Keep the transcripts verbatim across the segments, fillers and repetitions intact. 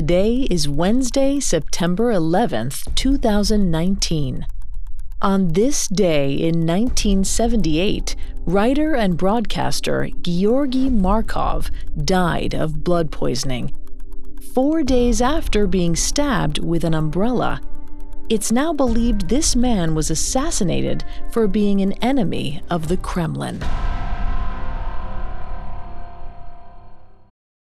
Today is Wednesday, September eleventh, two thousand nineteen. On this day in nineteen seventy-eight, writer and broadcaster Georgi Markov died of blood poisoning, four days after being stabbed with an umbrella. It's now believed this man was assassinated for being an enemy of the Kremlin.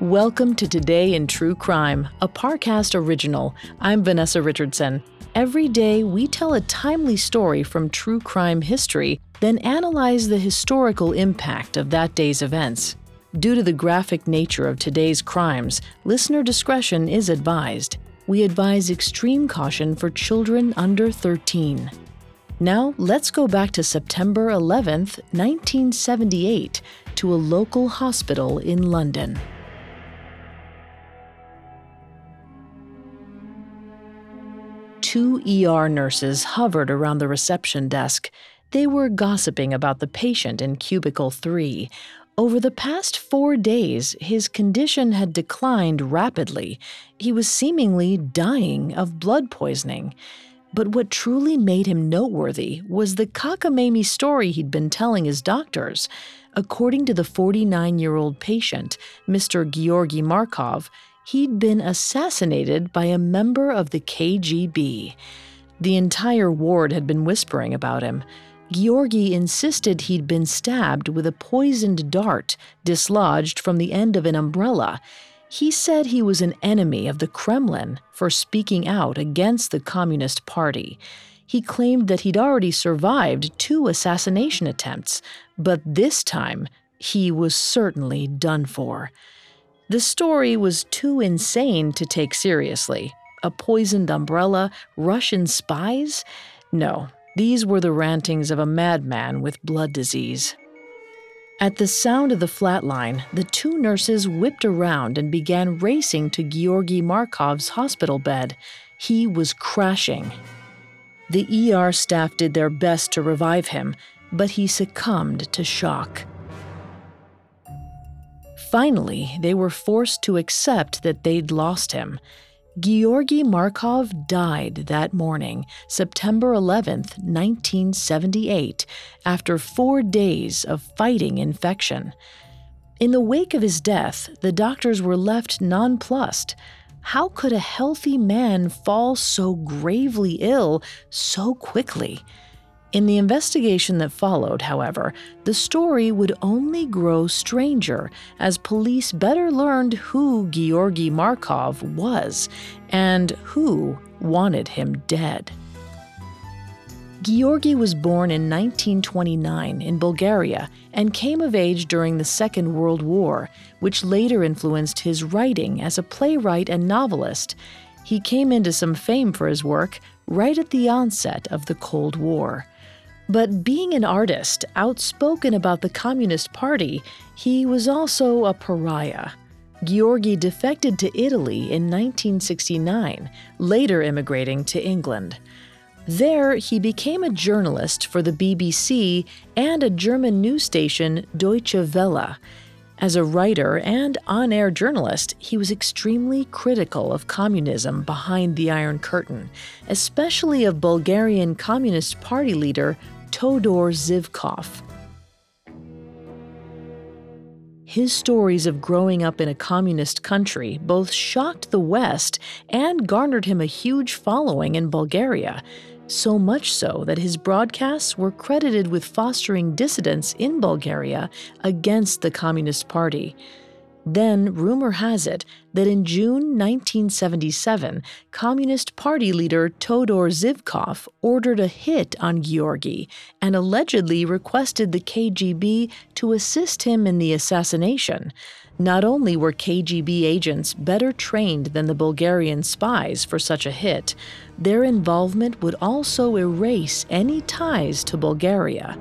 Welcome to Today in True Crime, a Parcast original. I'm Vanessa Richardson. Every day, we tell a timely story from true crime history, then analyze the historical impact of that day's events. Due to the graphic nature of today's crimes, listener discretion is advised. We advise extreme caution for children under thirteen. Now, let's go back to September eleventh, nineteen seventy-eight, to a local hospital in London. Two E R nurses hovered around the reception desk. They were gossiping about the patient in cubicle three. Over the past four days, his condition had declined rapidly. He was seemingly dying of blood poisoning. But what truly made him noteworthy was the cockamamie story he'd been telling his doctors. According to the forty-nine-year-old patient, Mister Georgi Markov, he'd been assassinated by a member of the K G B. The entire ward had been whispering about him. Georgi insisted he'd been stabbed with a poisoned dart dislodged from the end of an umbrella. He said he was an enemy of the Kremlin for speaking out against the Communist Party. He claimed that he'd already survived two assassination attempts, but this time he was certainly done for. The story was too insane to take seriously. A poisoned umbrella, Russian spies? No, these were the rantings of a madman with blood disease. At the sound of the flatline, the two nurses whipped around and began racing to Georgi Markov's hospital bed. He was crashing. The E R staff did their best to revive him, but he succumbed to shock. Finally, they were forced to accept that they'd lost him. Georgi Markov died that morning, September eleventh, nineteen seventy-eight, after four days of fighting infection. In the wake of his death, the doctors were left nonplussed. How could a healthy man fall so gravely ill so quickly? In the investigation that followed, however, the story would only grow stranger as police better learned who Georgi Markov was and who wanted him dead. Georgi was born in nineteen twenty-nine in Bulgaria and came of age during the Second World War, which later influenced his writing as a playwright and novelist. He came into some fame for his work right at the onset of the Cold War. But being an artist, outspoken about the Communist Party, he was also a pariah. Georgi defected to Italy in nineteen sixty-nine, later immigrating to England. There, he became a journalist for the B B C and a German news station, Deutsche Welle. As a writer and on-air journalist, he was extremely critical of communism behind the Iron Curtain, especially of Bulgarian Communist Party leader Todor Zhivkov. His stories of growing up in a communist country both shocked the West and garnered him a huge following in Bulgaria, so much so that his broadcasts were credited with fostering dissidents in Bulgaria against the Communist Party. Then, rumor has it that in June nineteen seventy-seven, Communist Party leader Todor Zhivkov ordered a hit on Georgi and allegedly requested the K G B to assist him in the assassination. Not only were K G B agents better trained than the Bulgarian spies for such a hit, their involvement would also erase any ties to Bulgaria.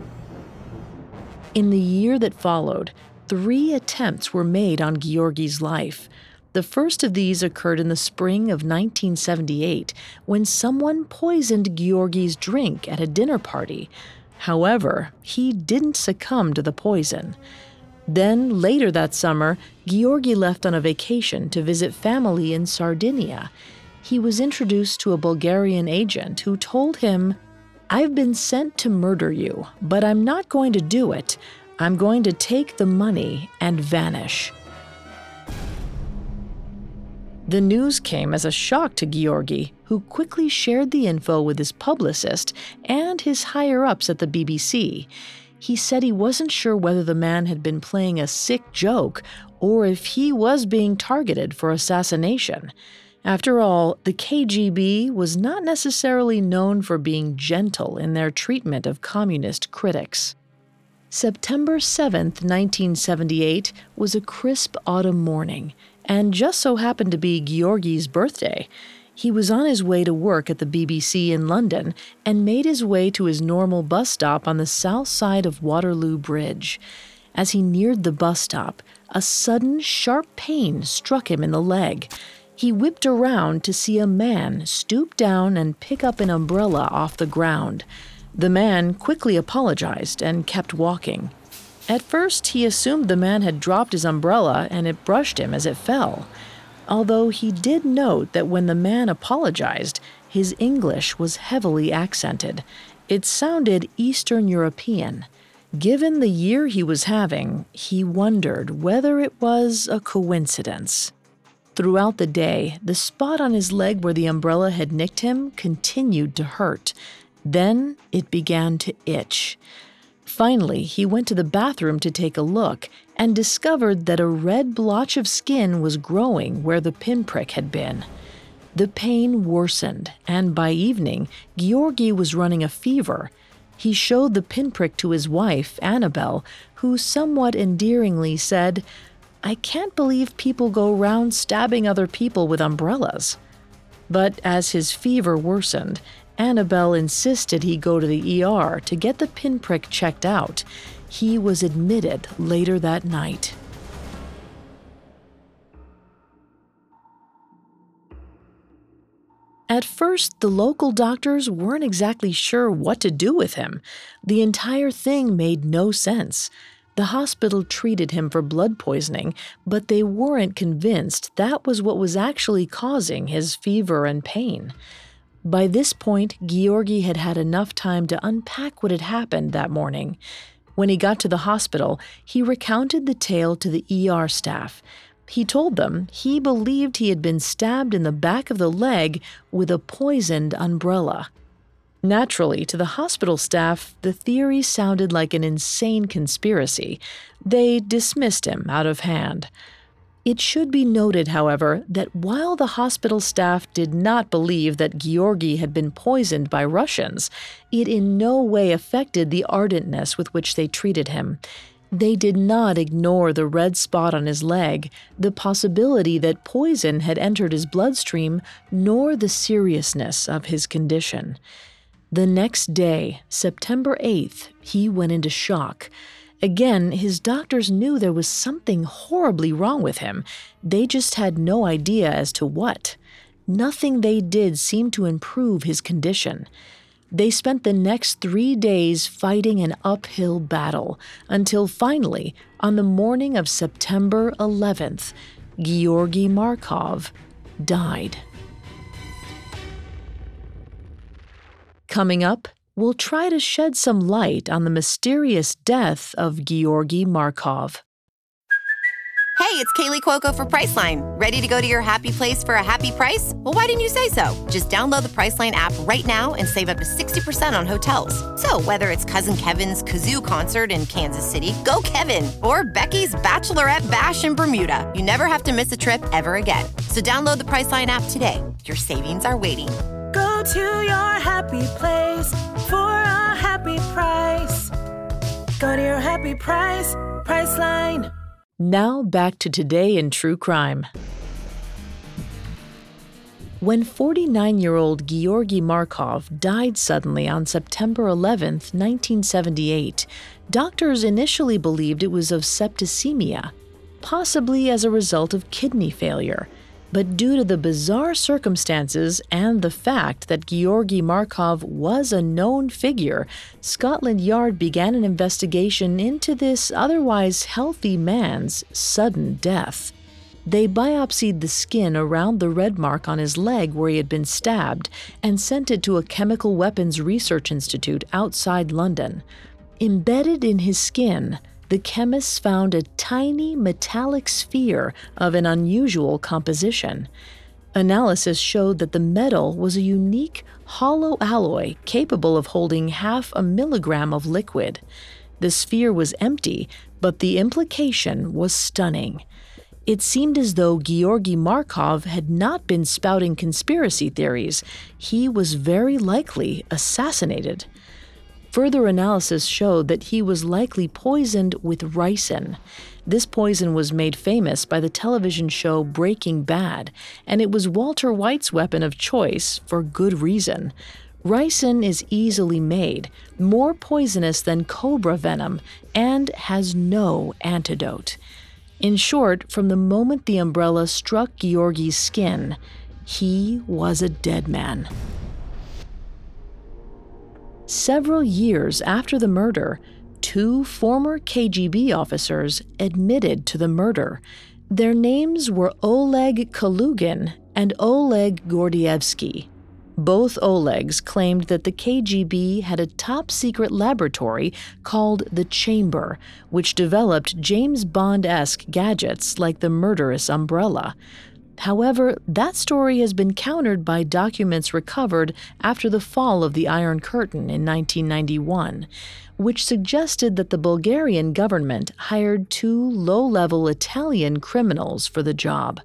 In the year that followed, three attempts were made on Georgi's life. The first of these occurred in the spring of nineteen seventy-eight, when someone poisoned Georgi's drink at a dinner party. However, he didn't succumb to the poison. Then, later that summer, Georgi left on a vacation to visit family in Sardinia. He was introduced to a Bulgarian agent who told him, "I've been sent to murder you, but I'm not going to do it. I'm going to take the money and vanish." The news came as a shock to Georgi, who quickly shared the info with his publicist and his higher-ups at the B B C. He said he wasn't sure whether the man had been playing a sick joke or if he was being targeted for assassination. After all, the K G B was not necessarily known for being gentle in their treatment of communist critics. September seventh, nineteen seventy-eight was a crisp autumn morning, and just so happened to be Georgi's birthday. He was on his way to work at the B B C in London and made his way to his normal bus stop on the south side of Waterloo Bridge. As he neared the bus stop, a sudden sharp pain struck him in the leg. He whipped around to see a man stoop down and pick up an umbrella off the ground. The man quickly apologized and kept walking. At first, he assumed the man had dropped his umbrella and it brushed him as it fell, although he did note that when the man apologized, his English was heavily accented. It sounded Eastern European. Given the year he was having, he wondered whether it was a coincidence. Throughout the day, the spot on his leg where the umbrella had nicked him continued to hurt. Then it began to itch. Finally, he went to the bathroom to take a look and discovered that a red blotch of skin was growing where the pinprick had been. The pain worsened, and by evening, Georgi was running a fever. He showed the pinprick to his wife, Annabel, who somewhat endearingly said, "I can't believe people go round stabbing other people with umbrellas." But as his fever worsened, Annabel insisted he go to the E R to get the pinprick checked out. He was admitted later that night. At first, the local doctors weren't exactly sure what to do with him. The entire thing made no sense. The hospital treated him for blood poisoning, but they weren't convinced that was what was actually causing his fever and pain. By this point, Georgi had had enough time to unpack what had happened that morning. When he got to the hospital, he recounted the tale to the E R staff. He told them he believed he had been stabbed in the back of the leg with a poisoned umbrella. Naturally, to the hospital staff, the theory sounded like an insane conspiracy. They dismissed him out of hand. It should be noted, however, that while the hospital staff did not believe that Georgi had been poisoned by Russians, it in no way affected the ardentness with which they treated him. They did not ignore the red spot on his leg, the possibility that poison had entered his bloodstream, nor the seriousness of his condition. The next day, September eighth, he went into shock. Again, his doctors knew there was something horribly wrong with him. They just had no idea as to what. Nothing they did seemed to improve his condition. They spent the next three days fighting an uphill battle, until finally, on the morning of September eleventh, Georgi Markov died. Coming up, we'll try to shed some light on the mysterious death of Georgi Markov. Hey, it's Kaylee Cuoco for Priceline. Ready to go to your happy place for a happy price? Well, why didn't you say so? Just download the Priceline app right now and save up to sixty percent on hotels. So whether it's Cousin Kevin's Kazoo Concert in Kansas City, go Kevin, or Becky's Bachelorette Bash in Bermuda, you never have to miss a trip ever again. So download the Priceline app today. Your savings are waiting. Go to your happy place for a happy price. Go to your happy price, Priceline. Now back to today in true crime. When forty-nine-year-old Georgi Markov died suddenly on September eleventh, nineteen seventy-eight, doctors initially believed it was of septicemia, possibly as a result of kidney failure. But due to the bizarre circumstances and the fact that Georgi Markov was a known figure, Scotland Yard began an investigation into this otherwise healthy man's sudden death. They biopsied the skin around the red mark on his leg where he had been stabbed and sent it to a chemical weapons research institute outside London. Embedded in his skin, the chemists found a tiny metallic sphere of an unusual composition. Analysis showed that the metal was a unique hollow alloy capable of holding half a milligram of liquid. The sphere was empty, but the implication was stunning. It seemed as though Georgi Markov had not been spouting conspiracy theories. He was very likely assassinated. Further analysis showed that he was likely poisoned with ricin. This poison was made famous by the television show Breaking Bad, and it was Walter White's weapon of choice for good reason. Ricin is easily made, more poisonous than cobra venom, and has no antidote. In short, from the moment the umbrella struck Georgi's skin, he was a dead man. Several years after the murder, two former K G B officers admitted to the murder. Their names were Oleg Kalugin and Oleg Gordievsky. Both Olegs claimed that the K G B had a top-secret laboratory called the Chamber, which developed James Bond-esque gadgets like the murderous umbrella. However, that story has been countered by documents recovered after the fall of the Iron Curtain in nineteen ninety-one, which suggested that the Bulgarian government hired two low-level Italian criminals for the job.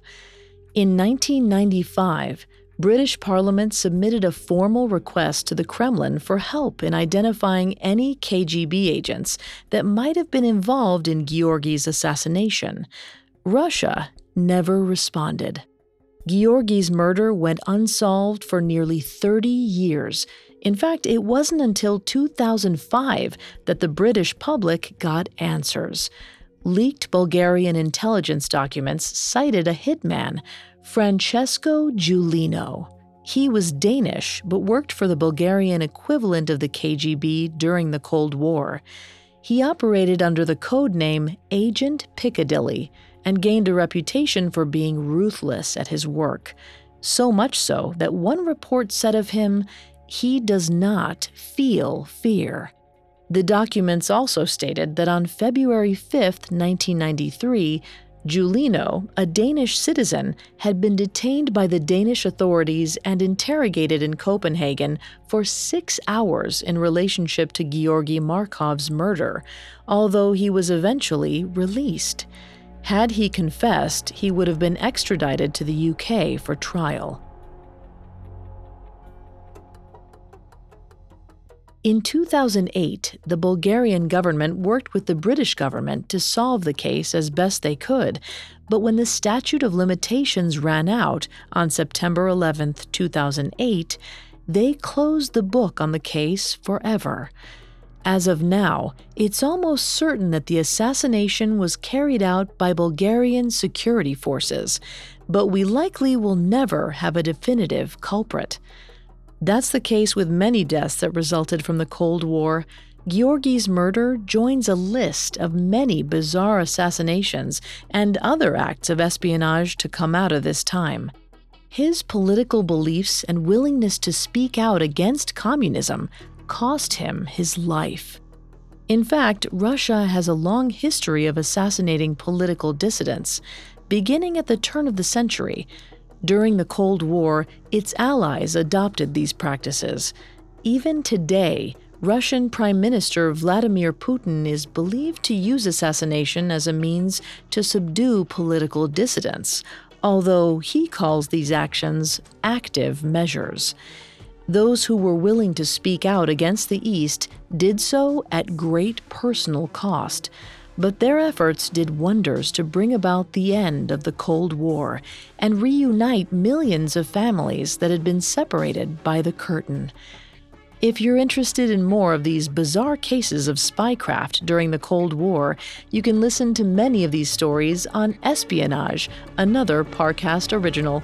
In nineteen ninety-five, British Parliament submitted a formal request to the Kremlin for help in identifying any K G B agents that might have been involved in Georgi's assassination. Russia never responded. Georgi's murder went unsolved for nearly thirty years. In fact, it wasn't until two thousand five that the British public got answers. Leaked Bulgarian intelligence documents cited a hitman, Francesco Giulino. He was Danish, but worked for the Bulgarian equivalent of the K G B during the Cold War. He operated under the code name Agent Piccadilly, and gained a reputation for being ruthless at his work. So much so that one report said of him, he does not feel fear. The documents also stated that on February fifth, nineteen ninety-three, Giulino, a Danish citizen, had been detained by the Danish authorities and interrogated in Copenhagen for six hours in relationship to Georgi Markov's murder, although he was eventually released. Had he confessed, he would have been extradited to the U K for trial. In two thousand eight, the Bulgarian government worked with the British government to solve the case as best they could, but when the statute of limitations ran out on September eleventh, two thousand eight, they closed the book on the case forever. As of now, it's almost certain that the assassination was carried out by Bulgarian security forces, but we likely will never have a definitive culprit. That's the case with many deaths that resulted from the Cold War. Georgi's murder joins a list of many bizarre assassinations and other acts of espionage to come out of this time. His political beliefs and willingness to speak out against communism cost him his life. In fact, Russia has a long history of assassinating political dissidents, beginning at the turn of the century. During the Cold War, its allies adopted these practices. Even today, Russian Prime Minister Vladimir Putin is believed to use assassination as a means to subdue political dissidents, although he calls these actions active measures. Those who were willing to speak out against the East did so at great personal cost, but their efforts did wonders to bring about the end of the Cold War and reunite millions of families that had been separated by the curtain. If you're interested in more of these bizarre cases of spycraft during the Cold War, you can listen to many of these stories on Espionage, another Parcast original.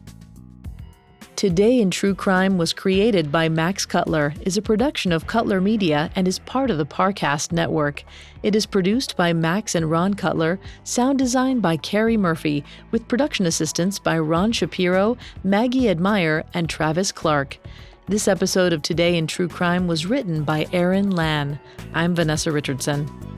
Today in True Crime was created by Max Cutler, is a production of Cutler Media, and is part of the Parcast Network. It is produced by Max and Ron Cutler, sound design by Carrie Murphy, with production assistance by Ron Shapiro, Maggie Admire, and Travis Clark. This episode of Today in True Crime was written by Aaron Lan. I'm Vanessa Richardson.